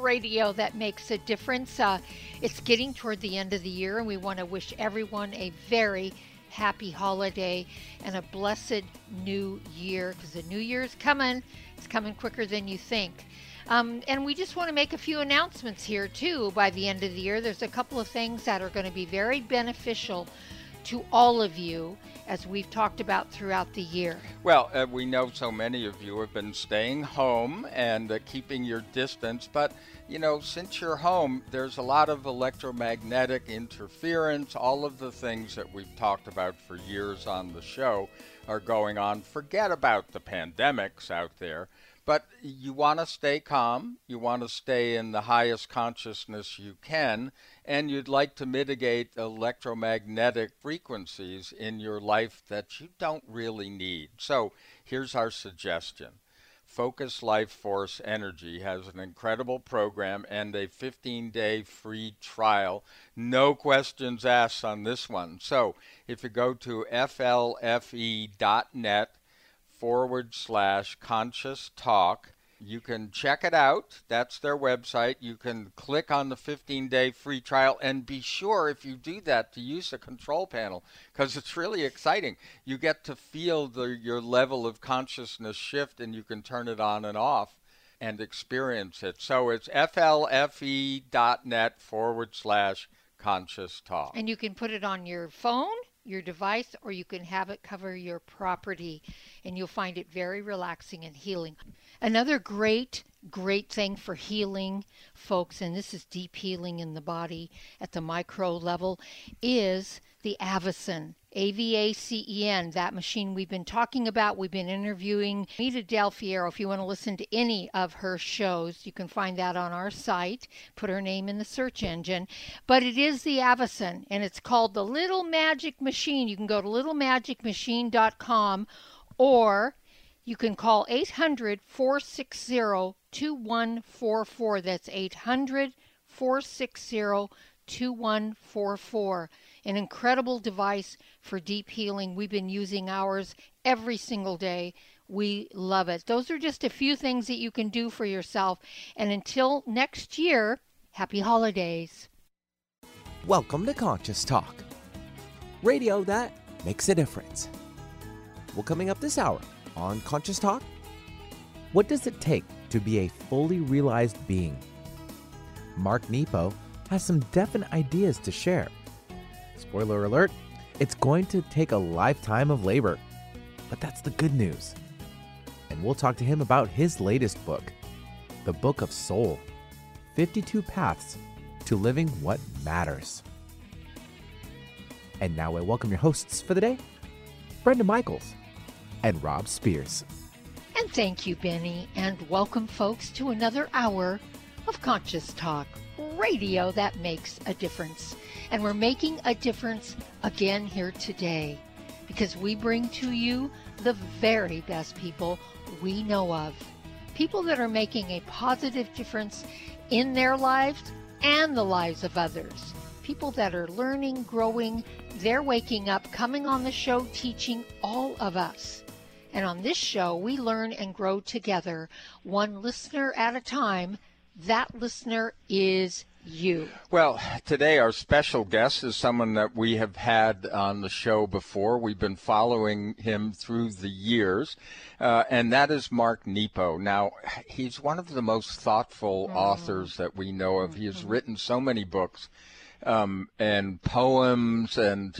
radio that makes a difference. It's getting toward the end of the year, and we want to wish everyone a very happy holiday and a blessed new year, because the new year is coming. It's coming quicker than you think. And we just want to make a few announcements here, too, by the end of the year. There's a couple of things that are going to be very beneficial to all of you, as we've talked about throughout the year. Well, we know so many of you have been staying home and keeping your distance, but you know, since you're home, there's a lot of electromagnetic interference. All of the things that we've talked about for years on the show are going on. Forget about the pandemics out there, but you want to stay calm, you want to stay in the highest consciousness you can, and you'd like to mitigate electromagnetic frequencies in your life that you don't really need. So here's our suggestion. Focus Life Force Energy has an incredible program and a 15-day free trial. No questions asked on this one. So if you go to flfe.net/conscious talk, you can check it out. That's their website. You can click on the 15-day free trial, and be sure, if you do that, to use the control panel, because it's really exciting. You get to feel your level of consciousness shift, and you can turn it on and off and experience it. So it's flfe.net/conscious talk. And you can put it on your phone, your device, or you can have it cover your property, and you'll find it very relaxing and healing. Another great thing for healing, folks, and this is deep healing in the body at the micro level, is the AVACEN, AVACEN, that machine we've been talking about. We've been interviewing Anita Del Fiero. If you want to listen to any of her shows, you can find that on our site. Put her name in the search engine. But it is the AVACEN, and it's called the Little Magic Machine. You can go to littlemagicmachine.com, or you can call 800-460-2144. That's 800-460-2144. An incredible device for deep healing. We've been using ours every single day. We love it. Those are just a few things that you can do for yourself. And until next year, happy holidays. Welcome to Conscious Talk, radio that makes a difference. Well, coming up this hour on Conscious Talk, what does it take to be a fully realized being? Mark Nepo has some definite ideas to share. Spoiler alert, it's going to take a lifetime of labor, but that's the good news. And we'll talk to him about his latest book, The Book of Soul, 52 Paths to Living What Matters. And now I welcome your hosts for the day, Brenda Michaels and Rob Spears. And thank you, Benny, and welcome, folks, to another hour of Conscious Talk, radio that makes a difference. And we're making a difference again here today, because we bring to you the very best people we know of, people that are making a positive difference in their lives and the lives of others, people that are learning, growing, they're waking up, coming on the show, teaching all of us. And on this show, we learn and grow together, one listener at a time. That listener is you. Well, today our special guest is someone that we have had on the show before. We've been following him through the years, and that is Mark Nepo. Now, he's one of the most thoughtful authors that we know of. He has written so many books. And poems, and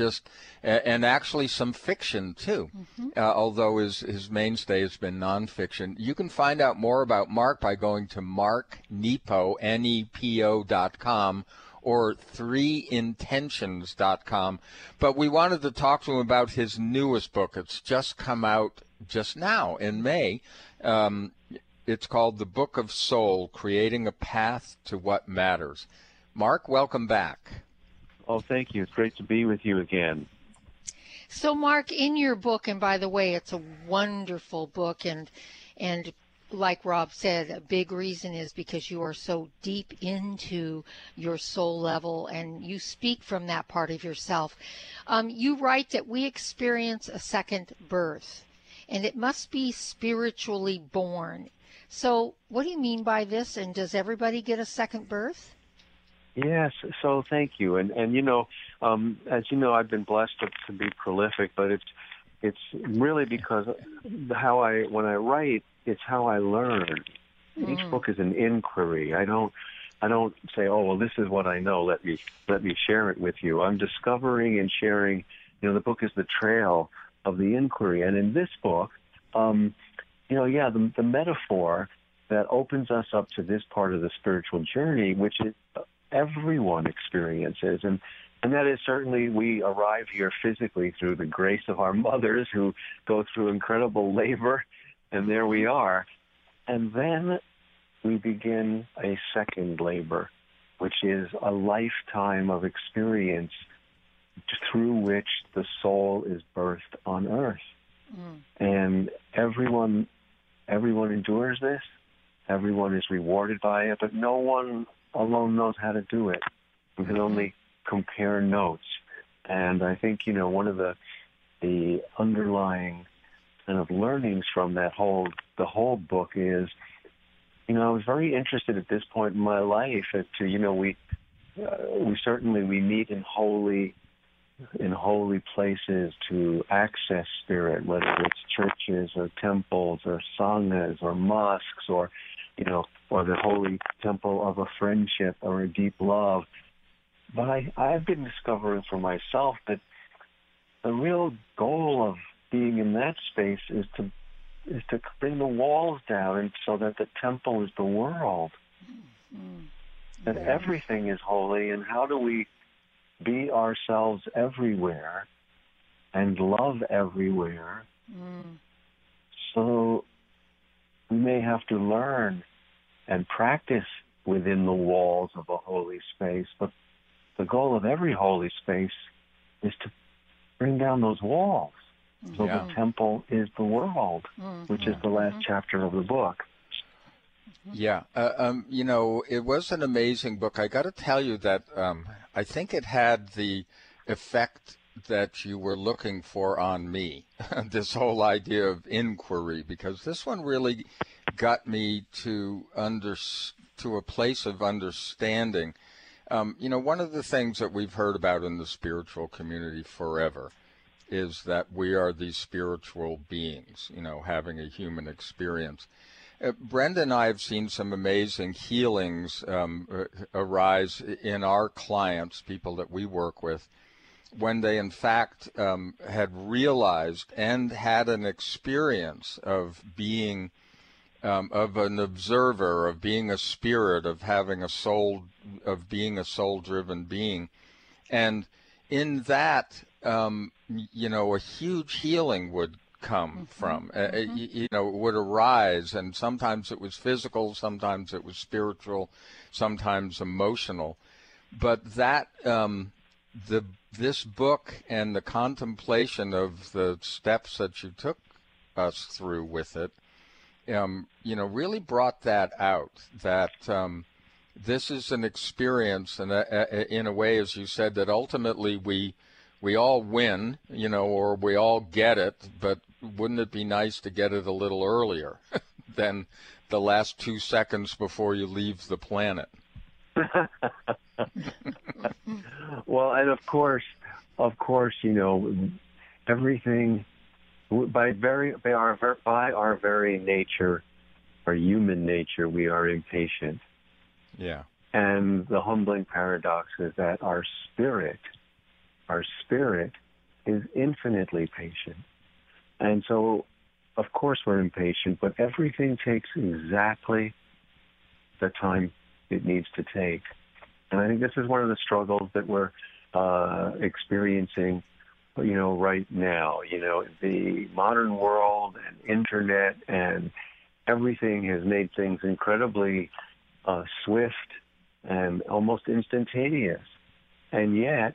actually some fiction too, although his mainstay has been nonfiction. You can find out more about Mark by going to marknepo.com or 3intentions.com. But we wanted to talk to him about his newest book. It's just come out just now in May. It's called The Book of Soul, Creating a Path to What Matters. Mark, welcome back. Oh, thank you. It's great to be with you again. So, Mark, in your book, and by the way, it's a wonderful book, and like Rob said, a big reason is because you are so deep into your soul level and you speak from that part of yourself. You write that we experience a second birth, and it must be spiritually born. So what do you mean by this, and does everybody get a second birth? Yes, so thank you. And you know, as you know, I've been blessed to be prolific, but it's really because when I write, it's how I learn. Each book is an inquiry. I don't say, oh well, this is what I know, let me share it with you. I'm discovering and sharing. You know, the book is the trail of the inquiry, and in this book, you know, the metaphor that opens us up to this part of the spiritual journey, which is everyone experiences, and that is certainly we arrive here physically through the grace of our mothers who go through incredible labor, and there we are. And then we begin a second labor, which is a lifetime of experience through which the soul is birthed on earth. And everyone endures this. Everyone is rewarded by it, but no one alone knows how to do it. We can only compare notes. And I think, you know, one of the underlying kind of learnings from the whole book is, you know, I was very interested at this point in my life to, you know, we meet in holy places to access spirit, whether it's churches or temples or sanghas or mosques or, you know, or the holy temple of a friendship or a deep love. But I've been discovering for myself that the real goal of being in that space is to bring the walls down, and so that the temple is the world, that everything is holy. And how do we be ourselves everywhere and love everywhere? So we may have to learn and practice within the walls of a holy space, but the goal of every holy space is to bring down those walls. So the temple is the world, which is the last chapter of the book. You know, it was an amazing book. I got to tell you that I think it had the effect that you were looking for on me, this whole idea of inquiry, because this one really got me to a place of understanding. You know, one of the things that we've heard about in the spiritual community forever is that we are these spiritual beings, you know, having a human experience. Brenda and I have seen some amazing healings arise in our clients, people that we work with, when they in fact had realized and had an experience of being, of an observer, of being a spirit, of having a soul, of being a soul-driven being. And in that, you know, a huge healing would come from, you know, it would arise, and sometimes it was physical, sometimes it was spiritual, sometimes emotional. But that this book and the contemplation of the steps that you took us through with it, you know, really brought that out, that this is an experience, and in a way, as you said, that ultimately we all win, you know, or we all get it, but wouldn't it be nice to get it a little earlier than the last 2 seconds before you leave the planet? Well, and of course, you know, everything by our very nature, our human nature, we are impatient. Yeah. And the humbling paradox is that our spirit is infinitely patient. And so, of course, we're impatient, but everything takes exactly the time it needs to take. And I think this is one of the struggles that we're experiencing, you know, right now. You know, the modern world and internet and everything has made things incredibly swift and almost instantaneous. And yet,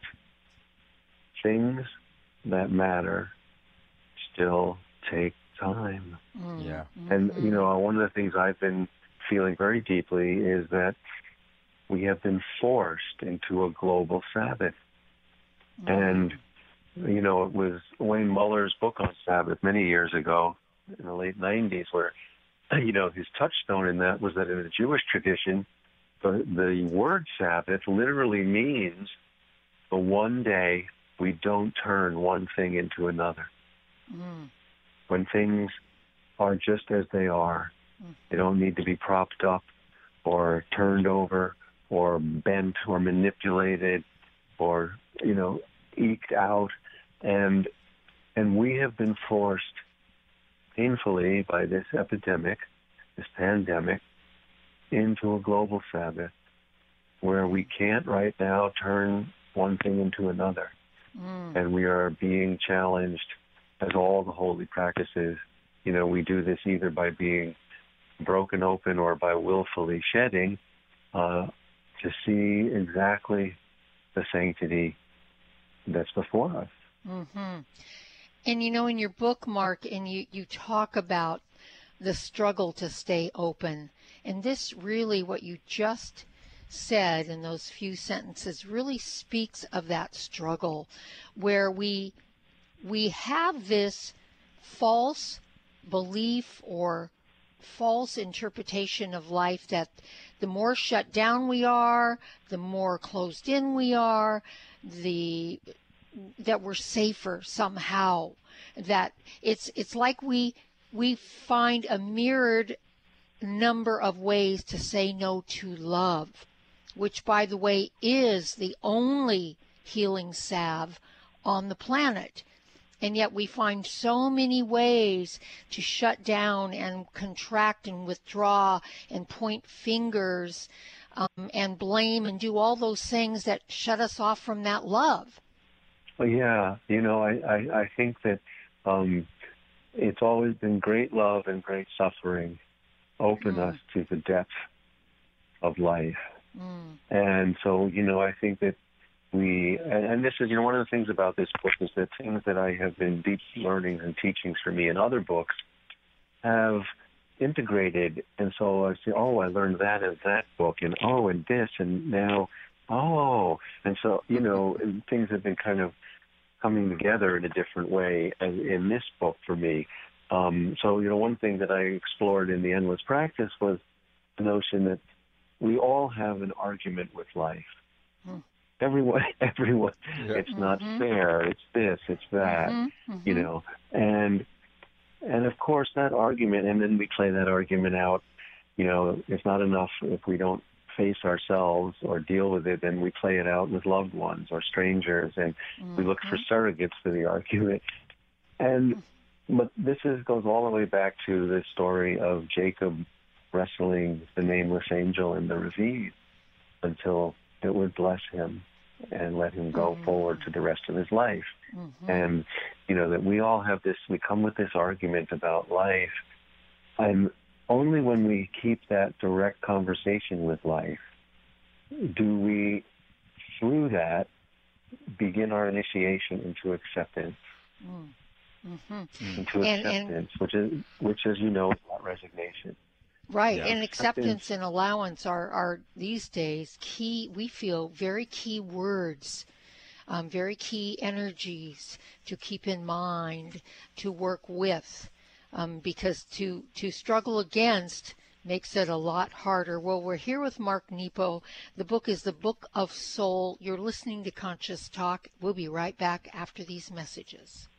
things that matter still take time. Mm. Yeah. And, you know, one of the things I've been feeling very deeply is that we have been forced into a global Sabbath. Mm. And, you know, it was Wayne Muller's book on Sabbath many years ago in the late 90s where, you know, his touchstone in that was that in the Jewish tradition, the word Sabbath literally means the one day we don't turn one thing into another. Mm. When things are just as they are, they don't need to be propped up or turned over or bent or manipulated or, you know, eked out. And we have been forced painfully by this epidemic, this pandemic, into a global Sabbath where we can't right now turn one thing into another. Mm. And we are being challenged as all the holy practices. You know, we do this either by being broken open or by willfully shedding to see exactly the sanctity that's before us. Mm-hmm. And, you know, in your book, Mark, and you talk about the struggle to stay open. And this really, what you just said in those few sentences, really speaks of that struggle where we have this false belief or false interpretation of life that the more shut down we are, the more closed in we are, that we're safer somehow. That it's like we find a mirrored number of ways to say no to love, which, by the way, is the only healing salve on the planet. And yet we find so many ways to shut down and contract and withdraw and point fingers and blame and do all those things that shut us off from that love. Well, yeah, you know, I think that it's always been great love and great suffering open us to the depth of life. Mm. And so, you know, I think that and this is, you know, one of the things about this book is that things that I have been deep learning and teachings for me in other books have integrated. And so I say, oh, I learned that in that book, and oh, and this, and now, oh. And so, you know, things have been kind of coming together in a different way in this book for me. So, you know, one thing that I explored in The Endless Practice was the notion that we all have an argument with life. Mm. Everyone, yeah. It's not fair, it's this, it's that, you know. And of course that argument, and then we play that argument out, you know, it's not enough if we don't face ourselves or deal with it, then we play it out with loved ones or strangers, and we look for surrogates for the argument. And but this goes all the way back to the story of Jacob wrestling the nameless angel in the ravine until it would bless him and let him go forward to the rest of his life. Mm-hmm. And, you know, that we all have this, we come with this argument about life. And only when we keep that direct conversation with life do we, through that, begin our initiation into acceptance. Mm-hmm. Into acceptance, which as you know, is not resignation. Right, yeah. And acceptance and allowance are these days key, we feel, very key words, very key energies to keep in mind, to work with, because to struggle against makes it a lot harder. Well, we're here with Mark Nepo. The book is The Book of Soul. You're listening to Conscious Talk. We'll be right back after these messages.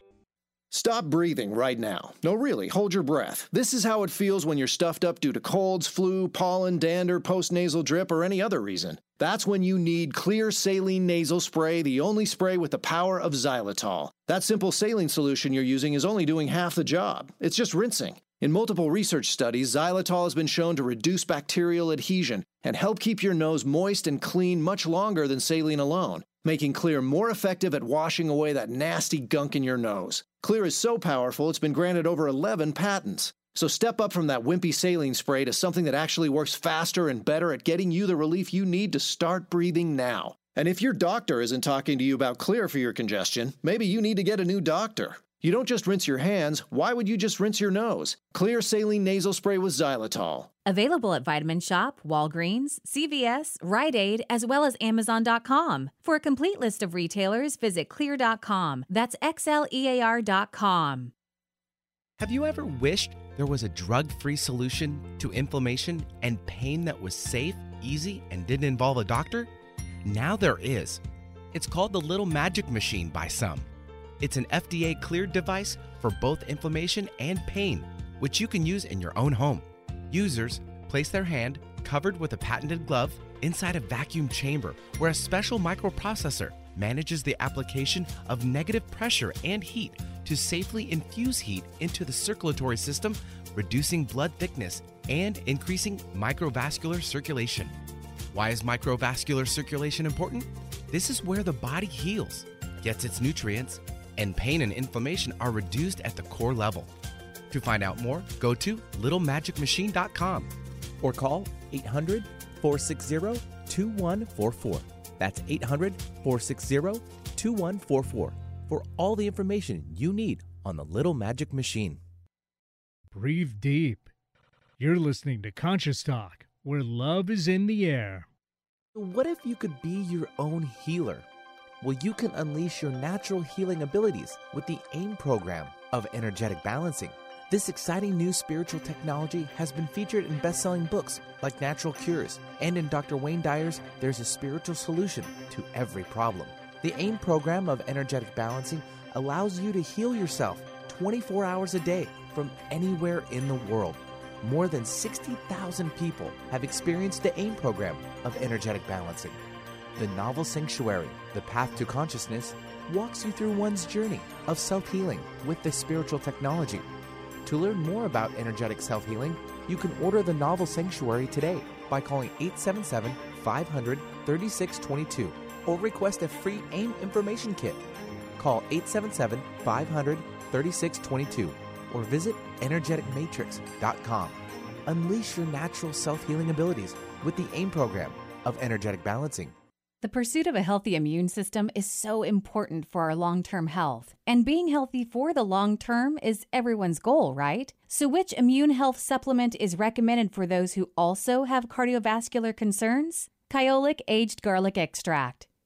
Stop breathing right now. No, really, hold your breath. This is how it feels when you're stuffed up due to colds, flu, pollen, dander, post-nasal drip, or any other reason. That's when you need Clear Saline Nasal Spray, the only spray with the power of xylitol. That simple saline solution you're using is only doing half the job. It's just rinsing. In multiple research studies, xylitol has been shown to reduce bacterial adhesion and help keep your nose moist and clean much longer than saline alone, making Clear more effective at washing away that nasty gunk in your nose. Clear is so powerful, it's been granted over 11 patents. So step up from that wimpy saline spray to something that actually works faster and better at getting you the relief you need to start breathing now. And if your doctor isn't talking to you about Clear for your congestion, maybe you need to get a new doctor. You don't just rinse your hands. Why would you just rinse your nose? Clear Saline Nasal Spray with Xylitol. Available at Vitamin Shoppe, Walgreens, CVS, Rite Aid, as well as Amazon.com. For a complete list of retailers, visit clear.com. That's XLEAR.com. Have you ever wished there was a drug-free solution to inflammation and pain that was safe, easy, and didn't involve a doctor? Now there is. It's called the Little Magic Machine by some. It's an FDA-cleared device for both inflammation and pain, which you can use in your own home. Users place their hand, covered with a patented glove, inside a vacuum chamber where a special microprocessor manages the application of negative pressure and heat to safely infuse heat into the circulatory system, reducing blood thickness and increasing microvascular circulation. Why is microvascular circulation important? This is where the body heals, gets its nutrients, and pain and inflammation are reduced at the core level. To find out more, go to littlemagicmachine.com or call 800-460-2144. That's 800-460-2144 for all the information you need on the Little Magic Machine. Breathe deep. You're listening to Conscious Talk, where love is in the air. What if you could be your own healer? Well, you can unleash your natural healing abilities with the AIM program of energetic balancing. This exciting new spiritual technology has been featured in best-selling books like Natural Cures and in Dr. Wayne Dyer's There's a Spiritual Solution to Every Problem. The AIM program of energetic balancing allows you to heal yourself 24 hours a day from anywhere in the world. More than 60,000 people have experienced the AIM program of energetic balancing. The novel Sanctuary, The Path to Consciousness, walks you through one's journey of self-healing with this spiritual technology. To learn more about energetic self-healing, you can order the novel Sanctuary today by calling 877-500-3622 or request a free AIM information kit. Call 877-500-3622 or visit energeticmatrix.com. Unleash your natural self-healing abilities with the AIM program of energetic balancing. The pursuit of a healthy immune system is so important for our long-term health. And being healthy for the long term is everyone's goal, right? So which immune health supplement is recommended for those who also have cardiovascular concerns? Kyolic Aged Garlic Extract.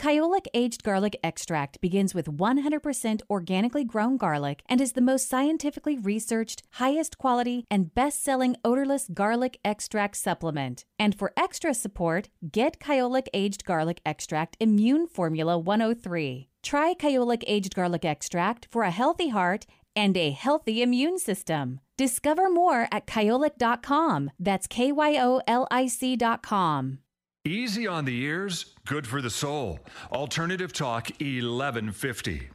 Kyolic Aged Garlic Extract begins with 100% organically grown garlic and is the most scientifically researched, highest quality, and best-selling odorless garlic extract supplement. And for extra support, get Kyolic Aged Garlic Extract Immune Formula 103. Try Kyolic Aged Garlic Extract for a healthy heart and a healthy immune system. Discover more at kyolic.com. That's Kyolic.com. Easy on the ears, good for the soul. Alternative Talk 1150.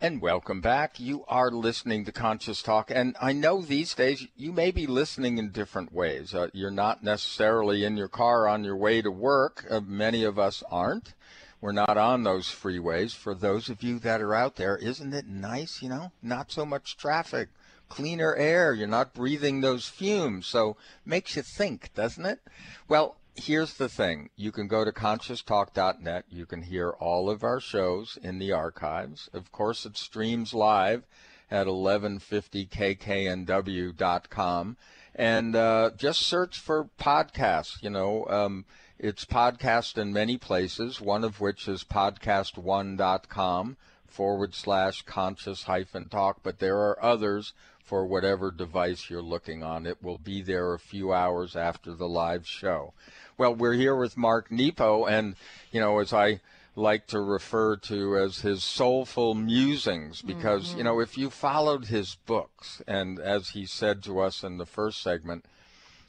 And welcome back. You are listening to Conscious Talk. And I know these days you may be listening in different ways. You're not necessarily in your car on your way to work. Many of us aren't. We're not on those freeways. For those of you that are out there, isn't it nice, you know? Not so much traffic, cleaner air. You're not breathing those fumes. So makes you think, doesn't it? Well, here's the thing. You can go to conscioustalk.net. You can hear all of our shows in the archives. Of course, it streams live at 1150kknw.com. And just search for podcasts. You know, it's podcast in many places, one of which is podcast1.com/conscious-talk. But there are others for whatever device you're looking on. It will be there a few hours after the live show. Well, we're here with Mark Nepo, and, you know, as I like to refer to as his soulful musings, because, you know, if you followed his books, and as he said to us in the first segment,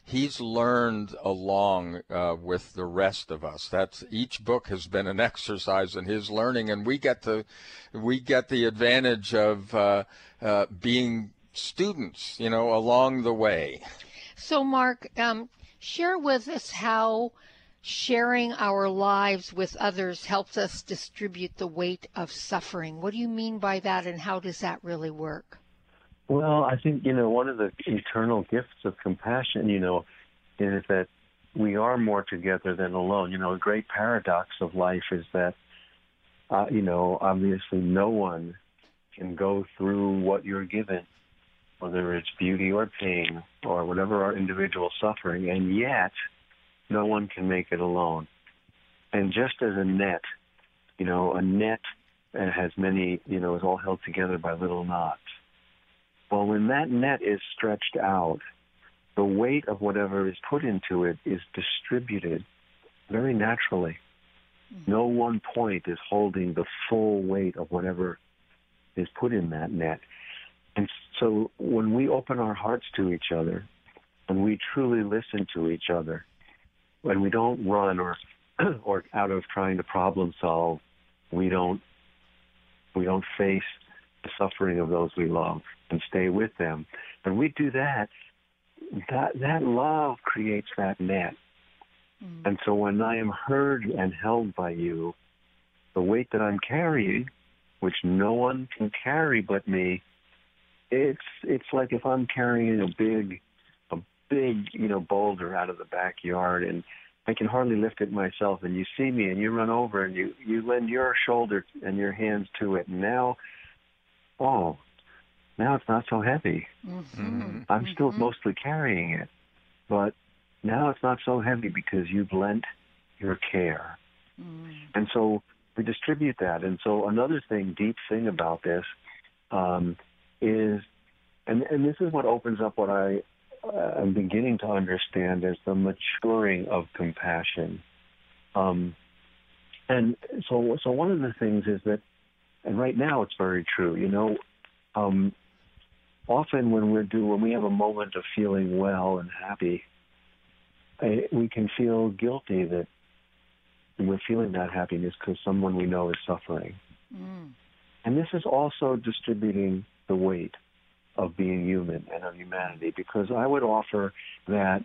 he's learned along with the rest of us. That's each book has been an exercise in his learning, and we get the advantage of being students, you know, along the way. So, Mark, Share with us how sharing our lives with others helps us distribute the weight of suffering. What do you mean by that, and how does that really work? Well, I think, one of the eternal gifts of compassion, is that we are more together than alone. A great paradox of life is that, obviously no one can go through what you're given, whether it's beauty or pain or whatever our individual suffering, and yet no one can make it alone. And just as a net has many, is all held together by little knots. Well, when that net is stretched out, the weight of whatever is put into it is distributed very naturally. Mm-hmm. No one point is holding the full weight of whatever is put in that net. And so when we open our hearts to each other and we truly listen to each other, and we don't run or out of trying to problem solve, we don't face the suffering of those we love and stay with them. And we do that love creates that net. Mm. And so when I am heard and held by you, the weight that I'm carrying, which no one can carry but me, it's like if I'm carrying a big, boulder out of the backyard, and I can hardly lift it myself, and you see me and you run over and you lend your shoulder and your hands to it, and now it's not so heavy. Mm-hmm. I'm still mostly carrying it, but now it's not so heavy because you've lent your care. Mm-hmm. And so we distribute that. And so another deep thing about this is, and this is what opens up what I'm beginning to understand as the maturing of compassion. And so one of the things is that, and right now it's very true, often when we have a moment of feeling well and happy, we can feel guilty that we're feeling that happiness because someone we know is suffering. Mm. And this is also distributing the weight of being human and of humanity, because I would offer that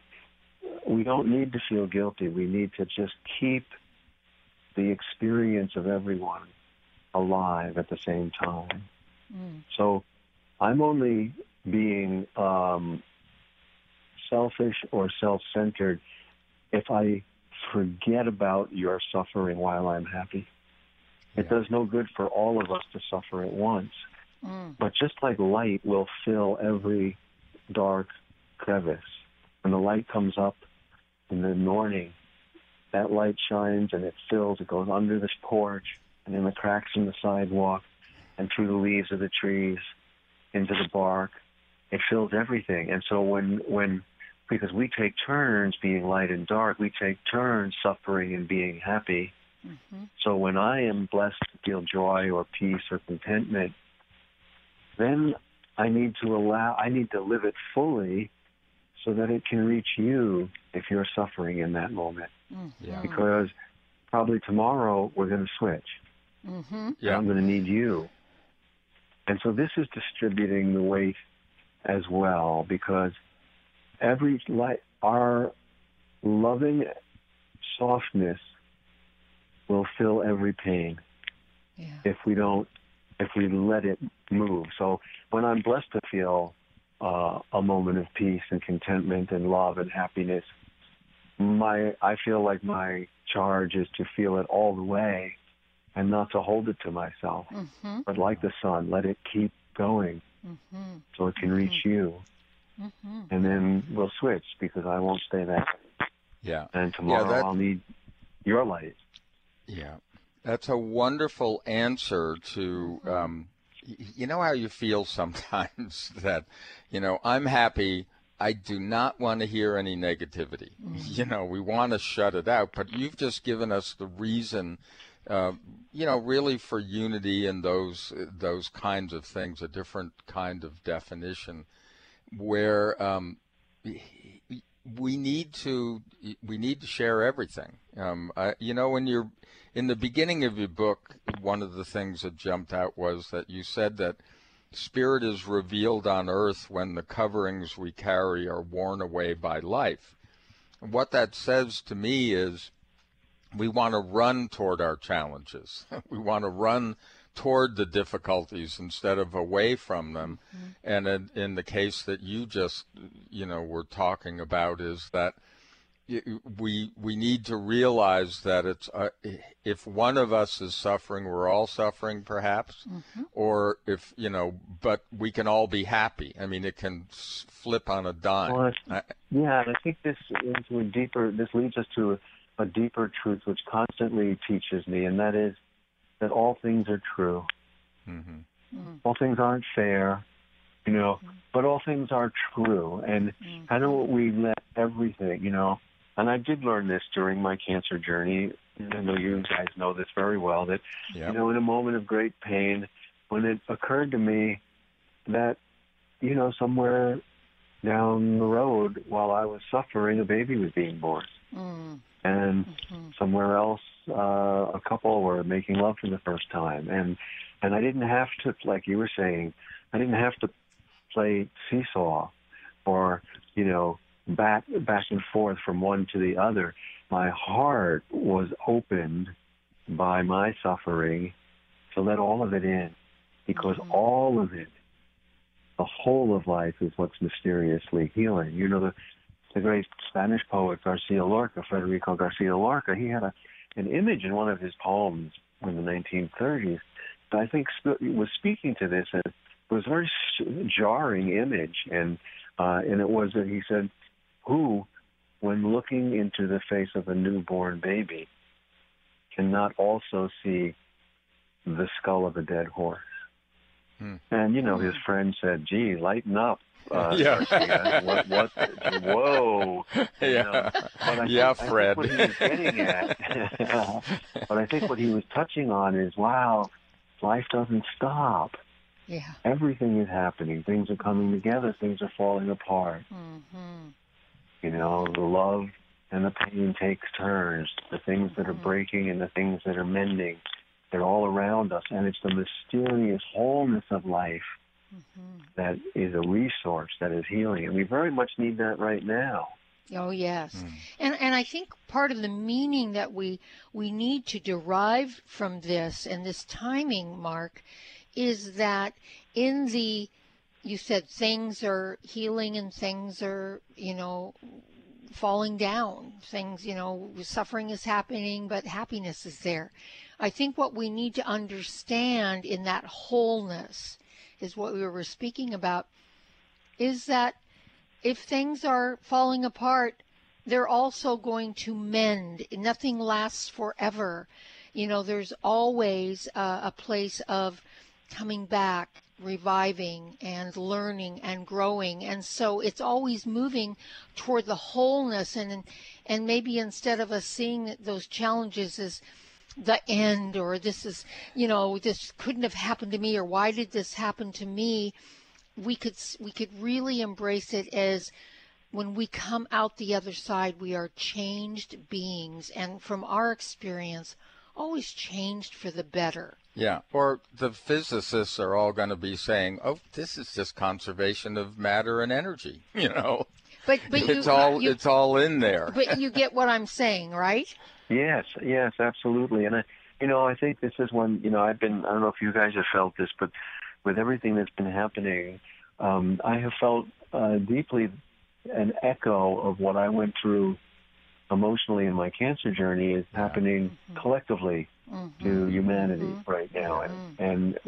we don't need to feel guilty. We need to just keep the experience of everyone alive at the same time. Mm. So I'm only being selfish or self-centered if I forget about your suffering while I'm happy. Yeah. It does no good for all of us to suffer at once. Mm. But just like light will fill every dark crevice, when the light comes up in the morning, that light shines and it fills. It goes under this porch and in the cracks in the sidewalk and through the leaves of the trees into the bark. It fills everything. And so when because we take turns being light and dark, we take turns suffering and being happy. Mm-hmm. So when I am blessed to feel joy or peace or contentment, then I need to live it fully so that it can reach you if you're suffering in that moment. Mm-hmm. Yeah. Because probably tomorrow we're going to switch. Mm-hmm. Yeah. I'm going to need you. And so this is distributing the weight as well, because our loving softness will fill every pain. Yeah. If we let it move. So when I'm blessed to feel a moment of peace and contentment and love and happiness, I feel like my charge is to feel it all the way and not to hold it to myself. Mm-hmm. But like the sun, let it keep going mm-hmm. so it can reach mm-hmm. you. Mm-hmm. And then we'll switch because I won't stay that. Yeah. And tomorrow I'll need your light. Yeah. That's a wonderful answer to, you know how you feel sometimes that, I'm happy. I do not want to hear any negativity. Mm-hmm. We want to shut it out. But you've just given us the reason, really for unity and those kinds of things, a different kind of definition where we need to share everything. When you're in the beginning of your book, one of the things that jumped out was that you said that spirit is revealed on earth when the coverings we carry are worn away by life. And what that says to me is we want to run toward our challenges. We want to run toward the difficulties instead of away from them. Mm-hmm. And in the case that you just, were talking about is that we need to realize that it's if one of us is suffering, we're all suffering perhaps, mm-hmm. or if, but we can all be happy. I mean, it can flip on a dime. Well, and I think this leads us to a deeper truth, which constantly teaches me, and that is that all things are true. Mm-hmm. Mm-hmm. All things aren't fair, mm-hmm. but all things are true. And mm-hmm. kind of what we let everything, and I did learn this during my cancer journey. I know you guys know this very well, that, yep. In a moment of great pain, when it occurred to me that, somewhere down the road while I was suffering, a baby was being born. Mm-hmm. And mm-hmm. somewhere else, a couple were making love for the first time. And I didn't have to, like you were saying, I didn't have to play seesaw or, back and forth from one to the other. My heart was opened by my suffering to let all of it in, because mm-hmm. all of it, the whole of life, is what's mysteriously healing. The great Spanish poet Federico Garcia Lorca, he had an image in one of his poems in the 1930s that I think was speaking to this, and it was a very jarring image. And it was that he said, who, when looking into the face of a newborn baby, cannot also see the skull of a dead horse? Hmm. And, his friend said, gee, lighten up. Whoa. Yeah. Fred. I think what he was getting at, but I think what he was touching on is, wow, life doesn't stop. Yeah. Everything is happening. Things are coming together. Things are falling apart. Mm-hmm. The love and the pain takes turns. The things mm-hmm. that are breaking and the things that are mending, they're all around us. And it's the mysterious wholeness of life mm-hmm. that is a resource that is healing, and we very much need that right now. Oh yes. Mm. And I think part of the meaning that we need to derive from this and this timing, Mark, is that you said things are healing and things are, falling down, things, suffering is happening, but happiness is there. I think what we need to understand in that wholeness is what we were speaking about, is that if things are falling apart, they're also going to mend. Nothing lasts forever. There's always a place of coming back, reviving and learning and growing. And so it's always moving toward the wholeness. And maybe instead of us seeing those challenges as the end, or this is, this couldn't have happened to me, or why did this happen to me, we could really embrace it as, when we come out the other side, we are changed beings, and from our experience, always changed for the better. Yeah, or the physicists are all going to be saying, oh, this is just conservation of matter and energy, But it's all in there. But you get what I'm saying, right? Yes, absolutely. And I think this is when, I don't know if you guys have felt this, but with everything that's been happening, I have felt deeply an echo of what I went through emotionally in my cancer journey is happening mm-hmm. collectively mm-hmm. to humanity mm-hmm. right now. Mm-hmm. And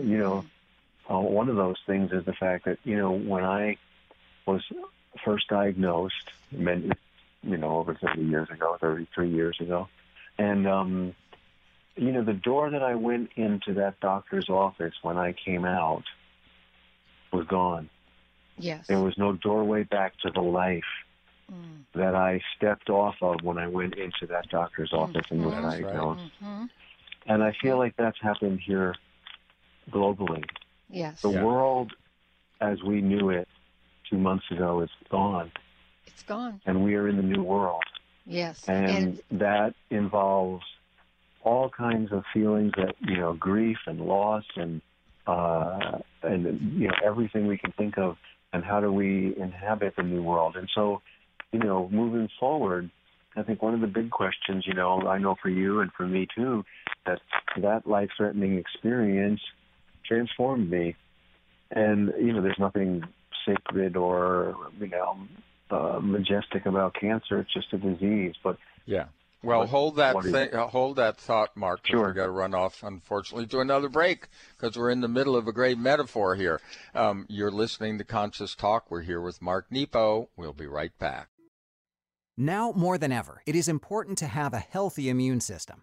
one of those things is the fact that, when I was first diagnosed, over 33 years ago. And, the door that I went into that doctor's office when I came out was gone. Yes. There was no doorway back to the life that I stepped off of when I went into that doctor's office and was diagnosed. Right. Mm-hmm. And I feel like that's happened here globally. Yes. The world as we knew it 2 months ago is gone. It's gone. And we are in the new world. Yes. And that involves all kinds of feelings that, grief and loss and everything we can think of, and how do we inhabit the new world. And so, moving forward, I think one of the big questions, you know, I know for you and for me too, that life-threatening experience transformed me. And, you know, there's nothing sacred or, you know, majestic about cancer. It's just a disease. But yeah. Well, hold that thought, Mark, because sure. We've got to run off, unfortunately, to another break because we're in the middle of a great metaphor here. You're listening to Conscious Talk. We're here with Mark Nepo. We'll be right back. Now more than ever, it is important to have a healthy immune system.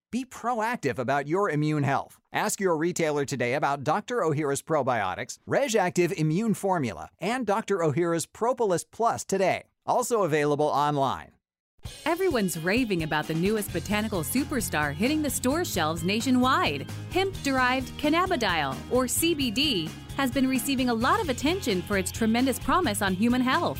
Be proactive about your immune health. Ask your retailer today about Dr. O'Hara's probiotics, RegActive Immune Formula, and Dr. O'Hara's Propolis Plus today. Also available online. Everyone's raving about the newest botanical superstar hitting the store shelves nationwide. Hemp-derived cannabidiol, or CBD, has been receiving a lot of attention for its tremendous promise on human health.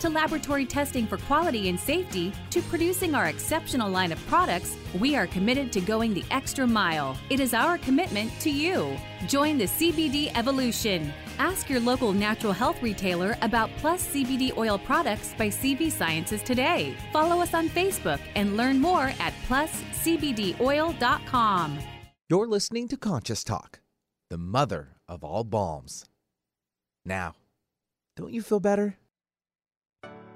to laboratory testing for quality and safety, to producing our exceptional line of products, we are committed to going the extra mile. It is our commitment to you. Join the CBD evolution. Ask your local natural health retailer about Plus CBD Oil products by CV Sciences today. Follow us on Facebook and learn more at pluscbdoil.com. You're listening to Conscious Talk, the mother of all balms. Now, don't you feel better?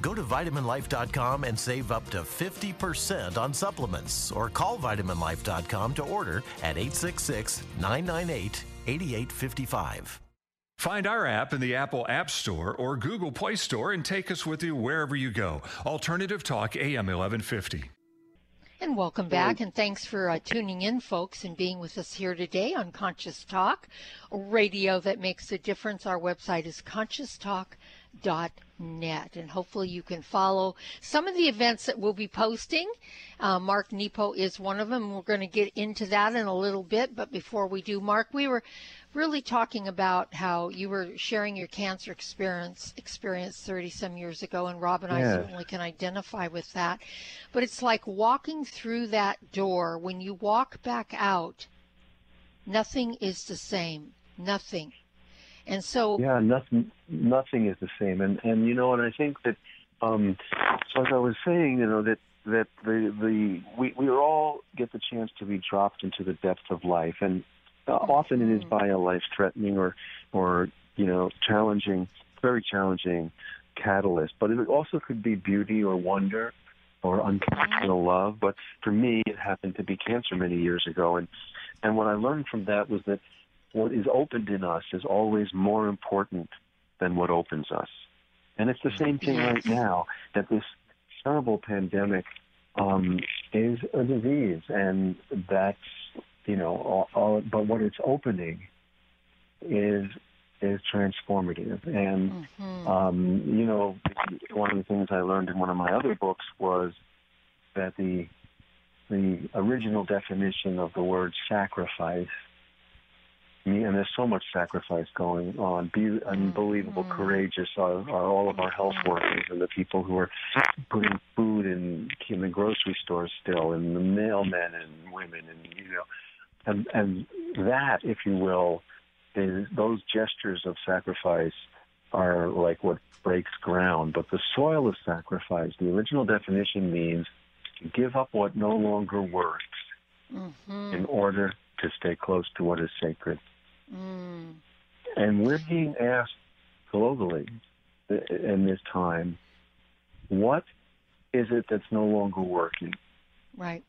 Go to vitaminlife.com and save up to 50% on supplements, or call vitaminlife.com to order at 866-998-8855. Find our app in the Apple App Store or Google Play Store and take us with you wherever you go. Alternative Talk AM 1150. And welcome back, and thanks for tuning in, folks, and being with us here today on Conscious Talk, a radio that makes a difference. Our website is conscioustalk.net, and hopefully you can follow some of the events that we'll be posting. Mark Nepo is one of them. We're going to get into that in a little bit, but before we do, Mark, we were really talking about how you were sharing your cancer experience 30-some years ago, and Rob and I certainly can identify with that. But it's like walking through that door. When you walk back out, nothing is the same. Nothing. And so nothing is the same. And you know, and I think that as I was saying, you know, that we all get the chance to be dropped into the depth of life, and often it is by a life-threatening or you know, challenging, very challenging catalyst. But it also could be beauty or wonder or unconditional love. But for me, it happened to be cancer many years ago. And what I learned from that was that what is opened in us is always more important than what opens us. And it's the same thing right now, that this terrible pandemic is a disease, and that's, you know, but what it's opening is transformative. And, you know, one of the things I learned in one of my other books was that the original definition of the word sacrifice, and there's so much sacrifice going on, unbelievable, courageous are all of our health workers and the people who are putting food in the grocery stores still, and the mailmen and women, and, you know, and that, if you will, is those gestures of sacrifice are like what breaks ground. But the soil of sacrifice, the original definition means to give up what no longer works in order to stay close to what is sacred. And we're being asked globally in this time, what is it that's no longer working? Right.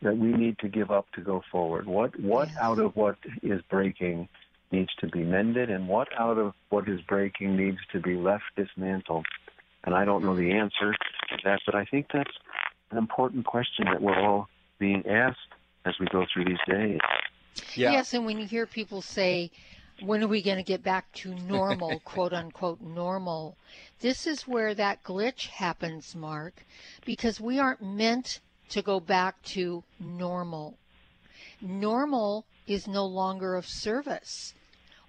That we need to give up to go forward. What out of what is breaking needs to be mended, and what out of what is breaking needs to be left dismantled? And I don't know the answer to that, but I think that's an important question that we're all being asked as we go through these days. Yeah. Yes, and when you hear people say, when are we going to get back to normal, quote-unquote normal, this is where that glitch happens, Mark, because we aren't meant to go back to normal. Normal is no longer of service,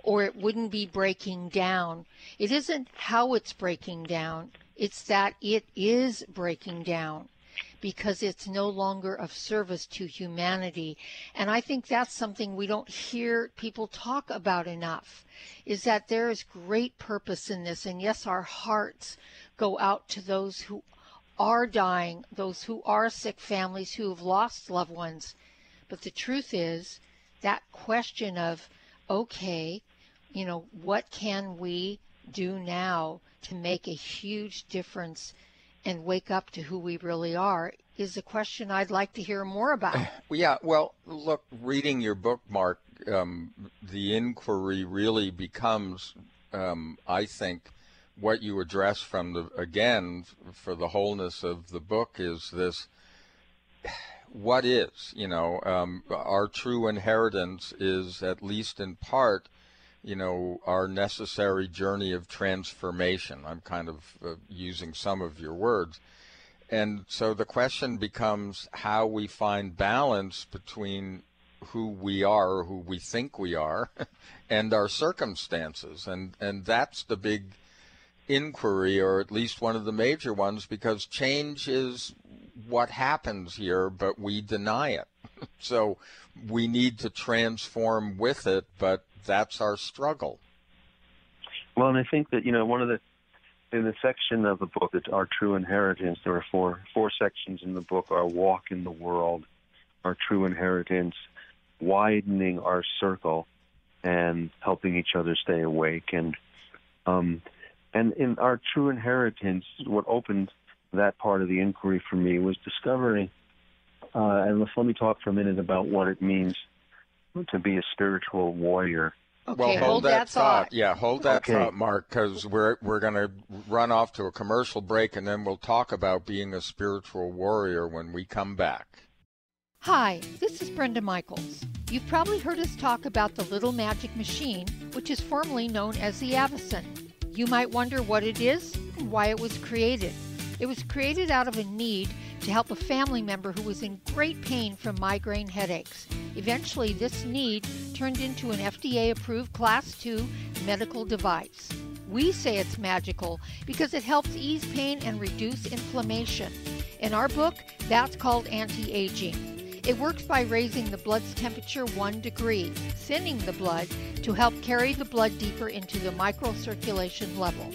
or it wouldn't be breaking down. It isn't how it's breaking down. It's that it is breaking down, because it's no longer of service to humanity. And I think that's something we don't hear people talk about enough, is that there is great purpose in this. And yes, our hearts go out to those who are dying, those who are sick, families who have lost loved ones. But the truth is that question of, okay, you know, what can we do now to make a huge difference and wake up to who we really are, is a question I'd like to hear more about. Yeah, well, look, reading your book, Mark, the inquiry really becomes, I think, what you address from the, again, for the wholeness of the book is this, what is, you know, our true inheritance is, at least in part, you know, our necessary journey of transformation. I'm kind of using some of your words. And so the question becomes how we find balance between who we are, who we think we are, and our circumstances. And that's the big inquiry, or at least one of the major ones, because change is what happens here, but we deny it. So we need to transform with it, but that's our struggle. Well, and I think that, you know, one of the, in the section of the book, it's our true inheritance. There are four sections in the book: our walk in the world, our true inheritance, widening our circle, and helping each other stay awake. And in our true inheritance, what opened that part of the inquiry for me was discovering, and let me talk for a minute about what it means to be a spiritual warrior. Okay, well, hold that thought. Yeah, hold that thought, Mark, because we're going to run off to a commercial break, and then we'll talk about being a spiritual warrior when we come back. Hi, this is Brenda Michaels. You've probably heard us talk about the little magic machine, which is formerly known as the AVACEN. You might wonder what it is and why it was created. It was created out of a need to help a family member who was in great pain from migraine headaches. Eventually, this need turned into an FDA-approved Class II medical device. We say it's magical because it helps ease pain and reduce inflammation. In our book, that's called anti-aging. It works by raising the blood's temperature 1 degree, thinning the blood to help carry the blood deeper into the microcirculation level.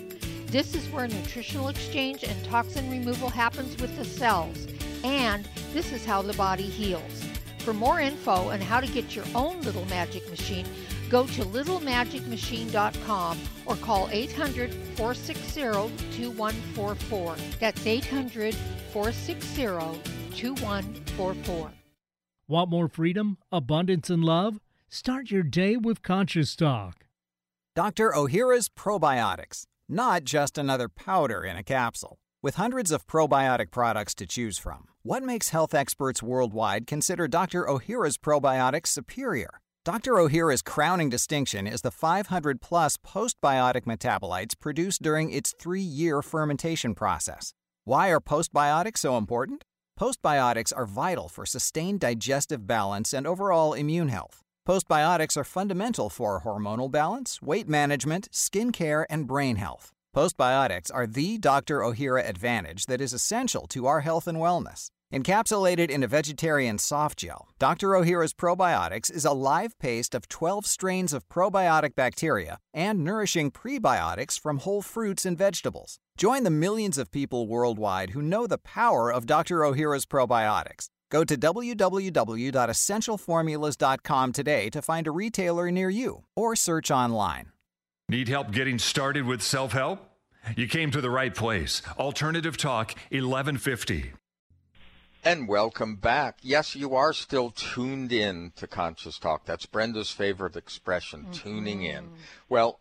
This is where nutritional exchange and toxin removal happens with the cells, and this is how the body heals. For more info on how to get your own little magic machine, go to littlemagicmachine.com or call 800-460-2144. That's 800-460-2144. Want more freedom, abundance, and love? Start your day with Conscious Talk. Dr. O'Hara's Probiotics, not just another powder in a capsule. With hundreds of probiotic products to choose from, what makes health experts worldwide consider Dr. O'Hara's probiotics superior? Dr. O'Hara's crowning distinction is the 500-plus postbiotic metabolites produced during its 3-year fermentation process. Why are postbiotics so important? Postbiotics are vital for sustained digestive balance and overall immune health. Postbiotics are fundamental for hormonal balance, weight management, skin care, and brain health. Postbiotics are the Dr. O'Hara advantage that is essential to our health and wellness. Encapsulated in a vegetarian soft gel, Dr. O'Hara's Probiotics is a live paste of 12 strains of probiotic bacteria and nourishing prebiotics from whole fruits and vegetables. Join the millions of people worldwide who know the power of Dr. O'Hara's probiotics. Go to www.essentialformulas.com today to find a retailer near you or search online. Need help getting started with self-help? You came to the right place. Alternative Talk 1150. And welcome back. Yes, you are still tuned in to Conscious Talk. That's Brenda's favorite expression, tuning in. Well,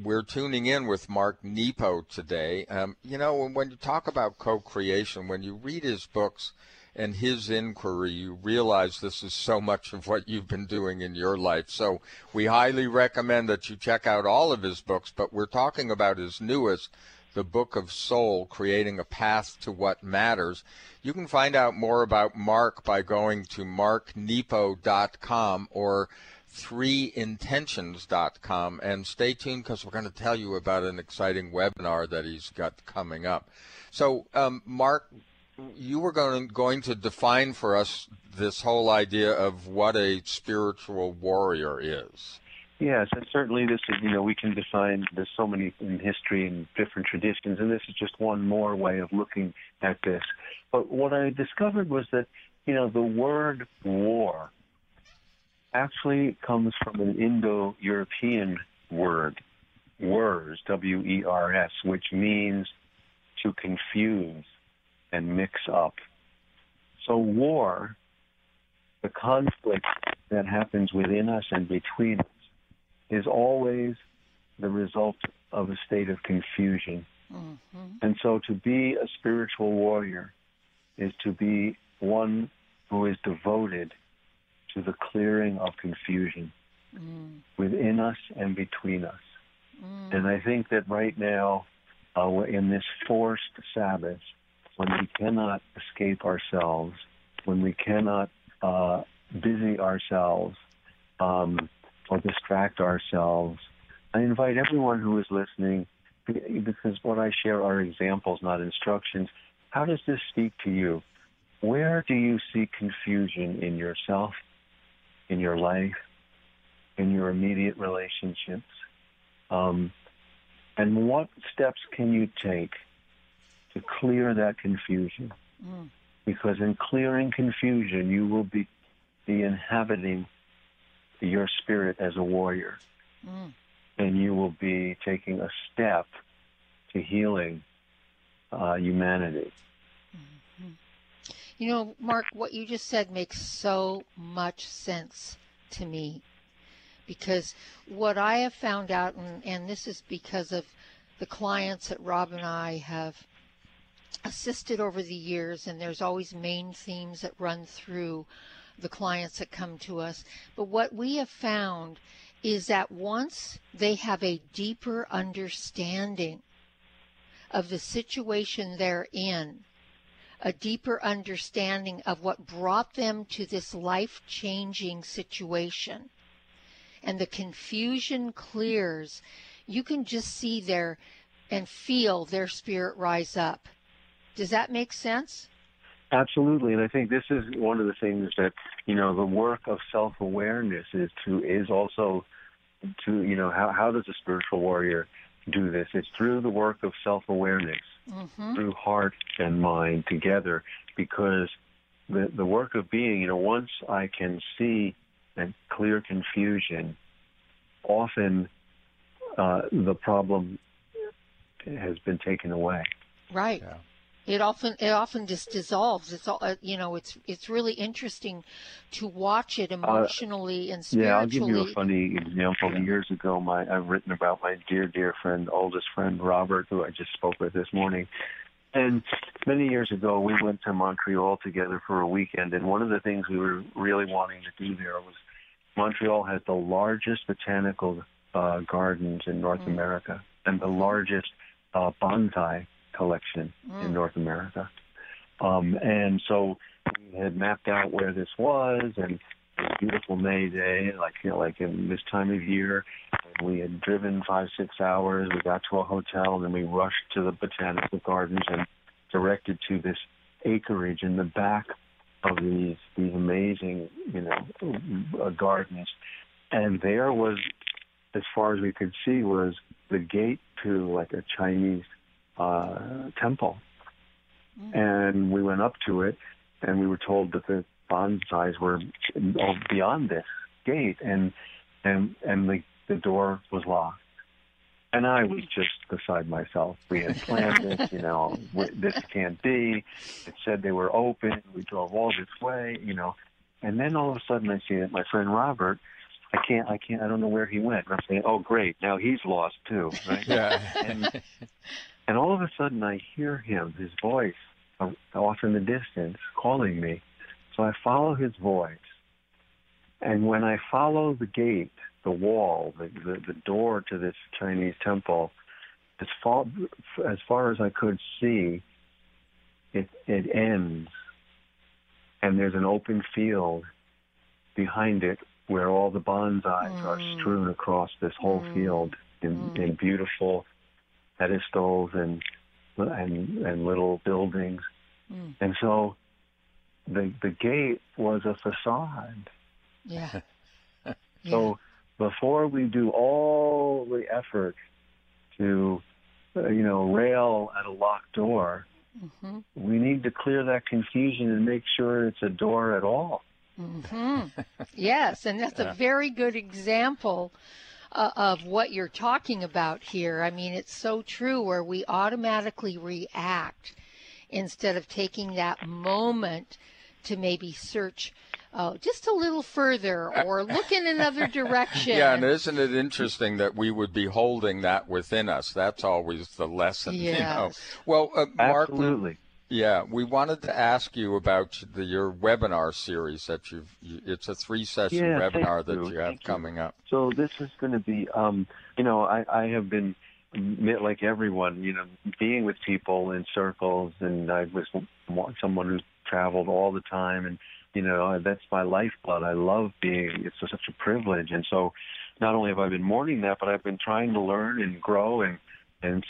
we're tuning in with Mark Nepo today. You know, when you talk about co-creation, when you read his books and his inquiry, you realize this is so much of what you've been doing in your life. So we highly recommend that you check out all of his books, but we're talking about his newest, The Book of Soul, Creating a Path to What Matters. You can find out more about Mark by going to marknepo.com or 3intentions.com. And stay tuned because we're going to tell you about an exciting webinar that he's got coming up. So, Mark, you were going to define for us this whole idea of what a spiritual warrior is. Yes, and certainly this is, you know, we can define, there's so many in history and different traditions, and this is just one more way of looking at this. But what I discovered was that, you know, the word war actually comes from an Indo-European word, wers, W-E-R-S, which means to confuse and mix up. So war, the conflict that happens within us and between us, is always the result of a state of confusion. And so to be a spiritual warrior is to be one who is devoted to the clearing of confusion within us and between us. And I think that right now, in this forced Sabbath, when we cannot escape ourselves, when we cannot busy ourselves, or distract ourselves, I invite everyone who is listening, because what I share are examples, not instructions. How does this speak to you? Where do you see confusion in yourself, in your life, in your immediate relationships? And what steps can you take to clear that confusion? Because in clearing confusion, you will be inhabiting your spirit as a warrior, and you will be taking a step to healing humanity. You know, Mark, what you just said makes so much sense to me, because what I have found out, and this is because of the clients that Rob and I have assisted over the years, and there's always main themes that run through the clients that come to us. But what we have found is that once they have a deeper understanding of the situation they're in, a deeper understanding of what brought them to this life-changing situation, and the confusion clears, you can just see their and feel their spirit rise up. Does that make sense? Absolutely, and I think this is one of the things that, you know, the work of self-awareness is to how does a spiritual warrior do this? It's through the work of self-awareness, through heart and mind together, because the work of being, you know, once I can see and clear confusion, often the problem has been taken away. Right. Yeah. It often just dissolves. It's all, you know. It's really interesting to watch it emotionally and spiritually. Yeah, I'll give you a funny example. Years ago, I've written about my dear friend, oldest friend Robert, who I just spoke with this morning. And many years ago, we went to Montreal together for a weekend. And one of the things we were really wanting to do there was, Montreal has the largest botanical gardens in North America and the largest bonsai collection in North America, and so we had mapped out where this was, and it was a beautiful May day, like in this time of year. And we had driven 5-6 hours. We got to a hotel, and then we rushed to the botanical gardens and directed to this acreage in the back of these amazing gardens. And there was, as far as we could see, was the gate to like a Chinese temple. And we went up to it, and we were told that the bonsais were beyond this gate, and the door was locked. And I was just beside myself. We had planned this, this can't be. It said they were open. We drove all this way, And then all of a sudden I see that my friend Robert, I don't know where he went. And I'm saying, oh, great, now he's lost too, right? Yeah. And all of a sudden, I hear him, his voice, off in the distance, calling me. So I follow his voice. And when I follow the gate, the wall, the door to this Chinese temple, as far as I could see, it ends. And there's an open field behind it where all the bonsais are strewn across this whole field in beautiful pedestals and little buildings, and so the gate was a facade. Yeah. So before we do all the effort to rail at a locked door, we need to clear that confusion and make sure it's a door at all. Yes, and that's a very good example of what you're talking about here. I mean, it's so true, where we automatically react instead of taking that moment to maybe search just a little further or look in another direction. Yeah, and isn't it interesting that we would be holding that within us? That's always the lesson. Yes. Well, Mark, absolutely. Yeah, we wanted to ask you about your webinar series that it's a 3-session webinar that you have coming up. So this is going to be, I have been, like everyone, being with people in circles, and I was someone who's traveled all the time, and, that's my lifeblood. I love being, it's such a privilege. And so not only have I been mourning that, but I've been trying to learn and grow and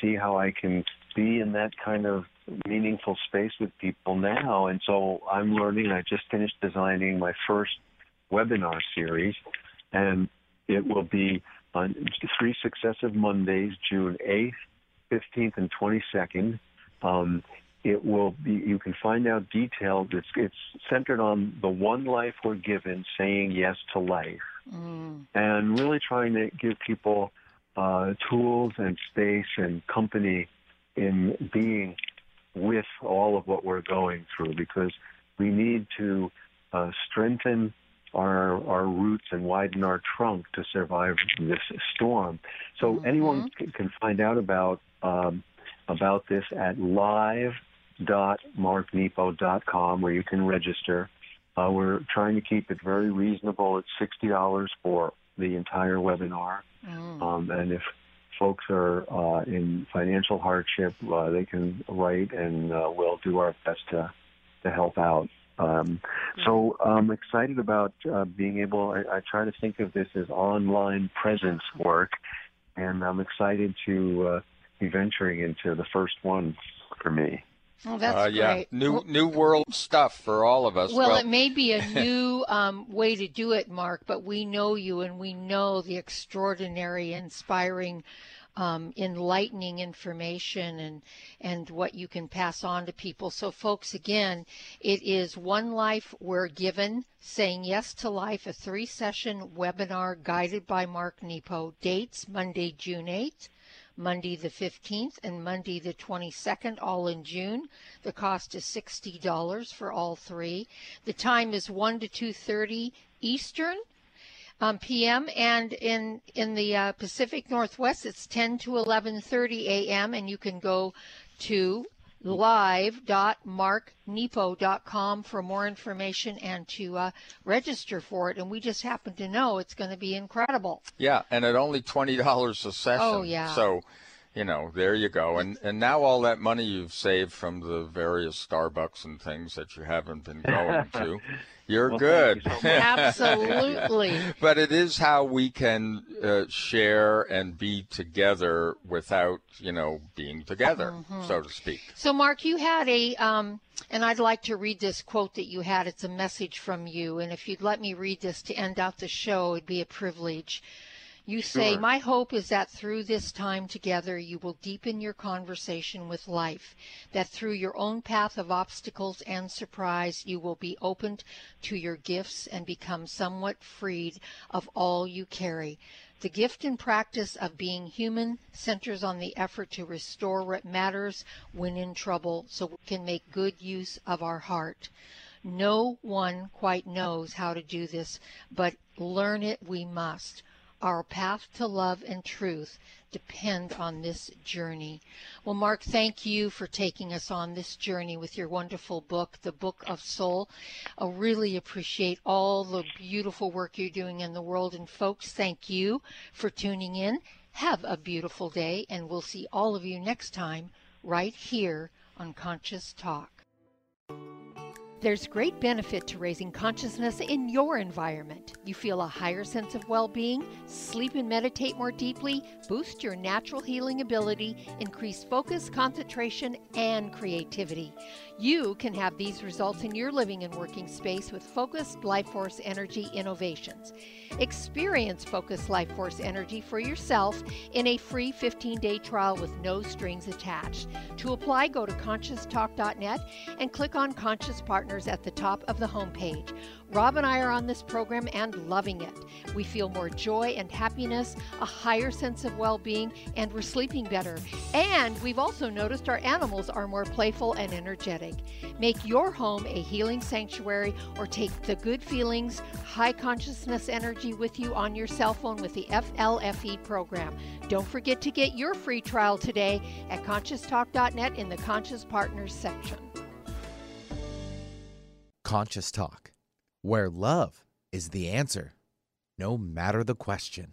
see how I can be in that kind of meaningful space with people now. And so I'm learning. I just finished designing my first webinar series, and it will be on 3 successive Mondays, June 8th, 15th, and 22nd. It will be, you can find out details. It's centered on the one life we're given, saying yes to life, and really trying to give people tools and space and company in being with all of what we're going through, because we need to strengthen our roots and widen our trunk to survive this storm. So anyone can find out about this at live.marknepo.com, where you can register. We're trying to keep it very reasonable. It's $60 for the entire webinar. Mm. And if folks are in financial hardship, they can write, and we'll do our best to help out. So I'm excited about being able, I try to think of this as online presence work, and I'm excited to be venturing into the first one for me. Oh, that's great. New world stuff for all of us. Well, it may be a new way to do it, Mark, but we know you, and we know the extraordinary, inspiring, enlightening information and what you can pass on to people. So, folks, again, it is One Life We're Given, Saying Yes to Life, a 3-session webinar guided by Mark Nepo. Dates, Monday, June 8th. Monday the 15th and Monday the 22nd, all in June. The cost is $60 for all three. The time is 1 to 2:30 Eastern p.m. and in the Pacific Northwest, it's 10 to 11:30 a.m. and you can go to live.marknepo.com for more information and to register for it. And we just happen to know it's going to be incredible. Yeah, and at only $20 a session. Oh, yeah. So, you know, there you go. And now all that money you've saved from the various Starbucks and things that you haven't been going to, you're good. Thank you so much. Absolutely. But it is how we can share and be together without, you know, being together, so to speak. So, Mark, you had a, and I'd like to read this quote that you had. It's a message from you. And if you'd let me read this to end out the show, it'd be a privilege. You say, sure. My hope is that through this time together, you will deepen your conversation with life, that through your own path of obstacles and surprise, you will be opened to your gifts and become somewhat freed of all you carry. The gift and practice of being human centers on the effort to restore what matters when in trouble, so we can make good use of our heart. No one quite knows how to do this, but learn it we must. Our path to love and truth depend on this journey. Well, Mark, thank you for taking us on this journey with your wonderful book, The Book of Soul. I really appreciate all the beautiful work you're doing in the world. And folks, thank you for tuning in. Have a beautiful day, and we'll see all of you next time right here on Conscious Talk. There's great benefit to raising consciousness in your environment. You feel a higher sense of well-being, sleep and meditate more deeply, boost your natural healing ability, increase focus, concentration, and creativity. You can have these results in your living and working space with Focused Life Force Energy Innovations. Experience Focused Life Force Energy for yourself in a free 15-day trial with no strings attached. To apply, go to conscioustalk.net and click on Conscious Partner at the top of the homepage. Rob and I are on this program and loving it. We feel more joy and happiness, a higher sense of well-being, and we're sleeping better. And we've also noticed our animals are more playful and energetic. Make your home a healing sanctuary, or take the good feelings, high consciousness energy with you on your cell phone with the FLFE program. Don't forget to get your free trial today at conscioustalk.net in the Conscious Partners section. Conscious Talk, where love is the answer, no matter the question.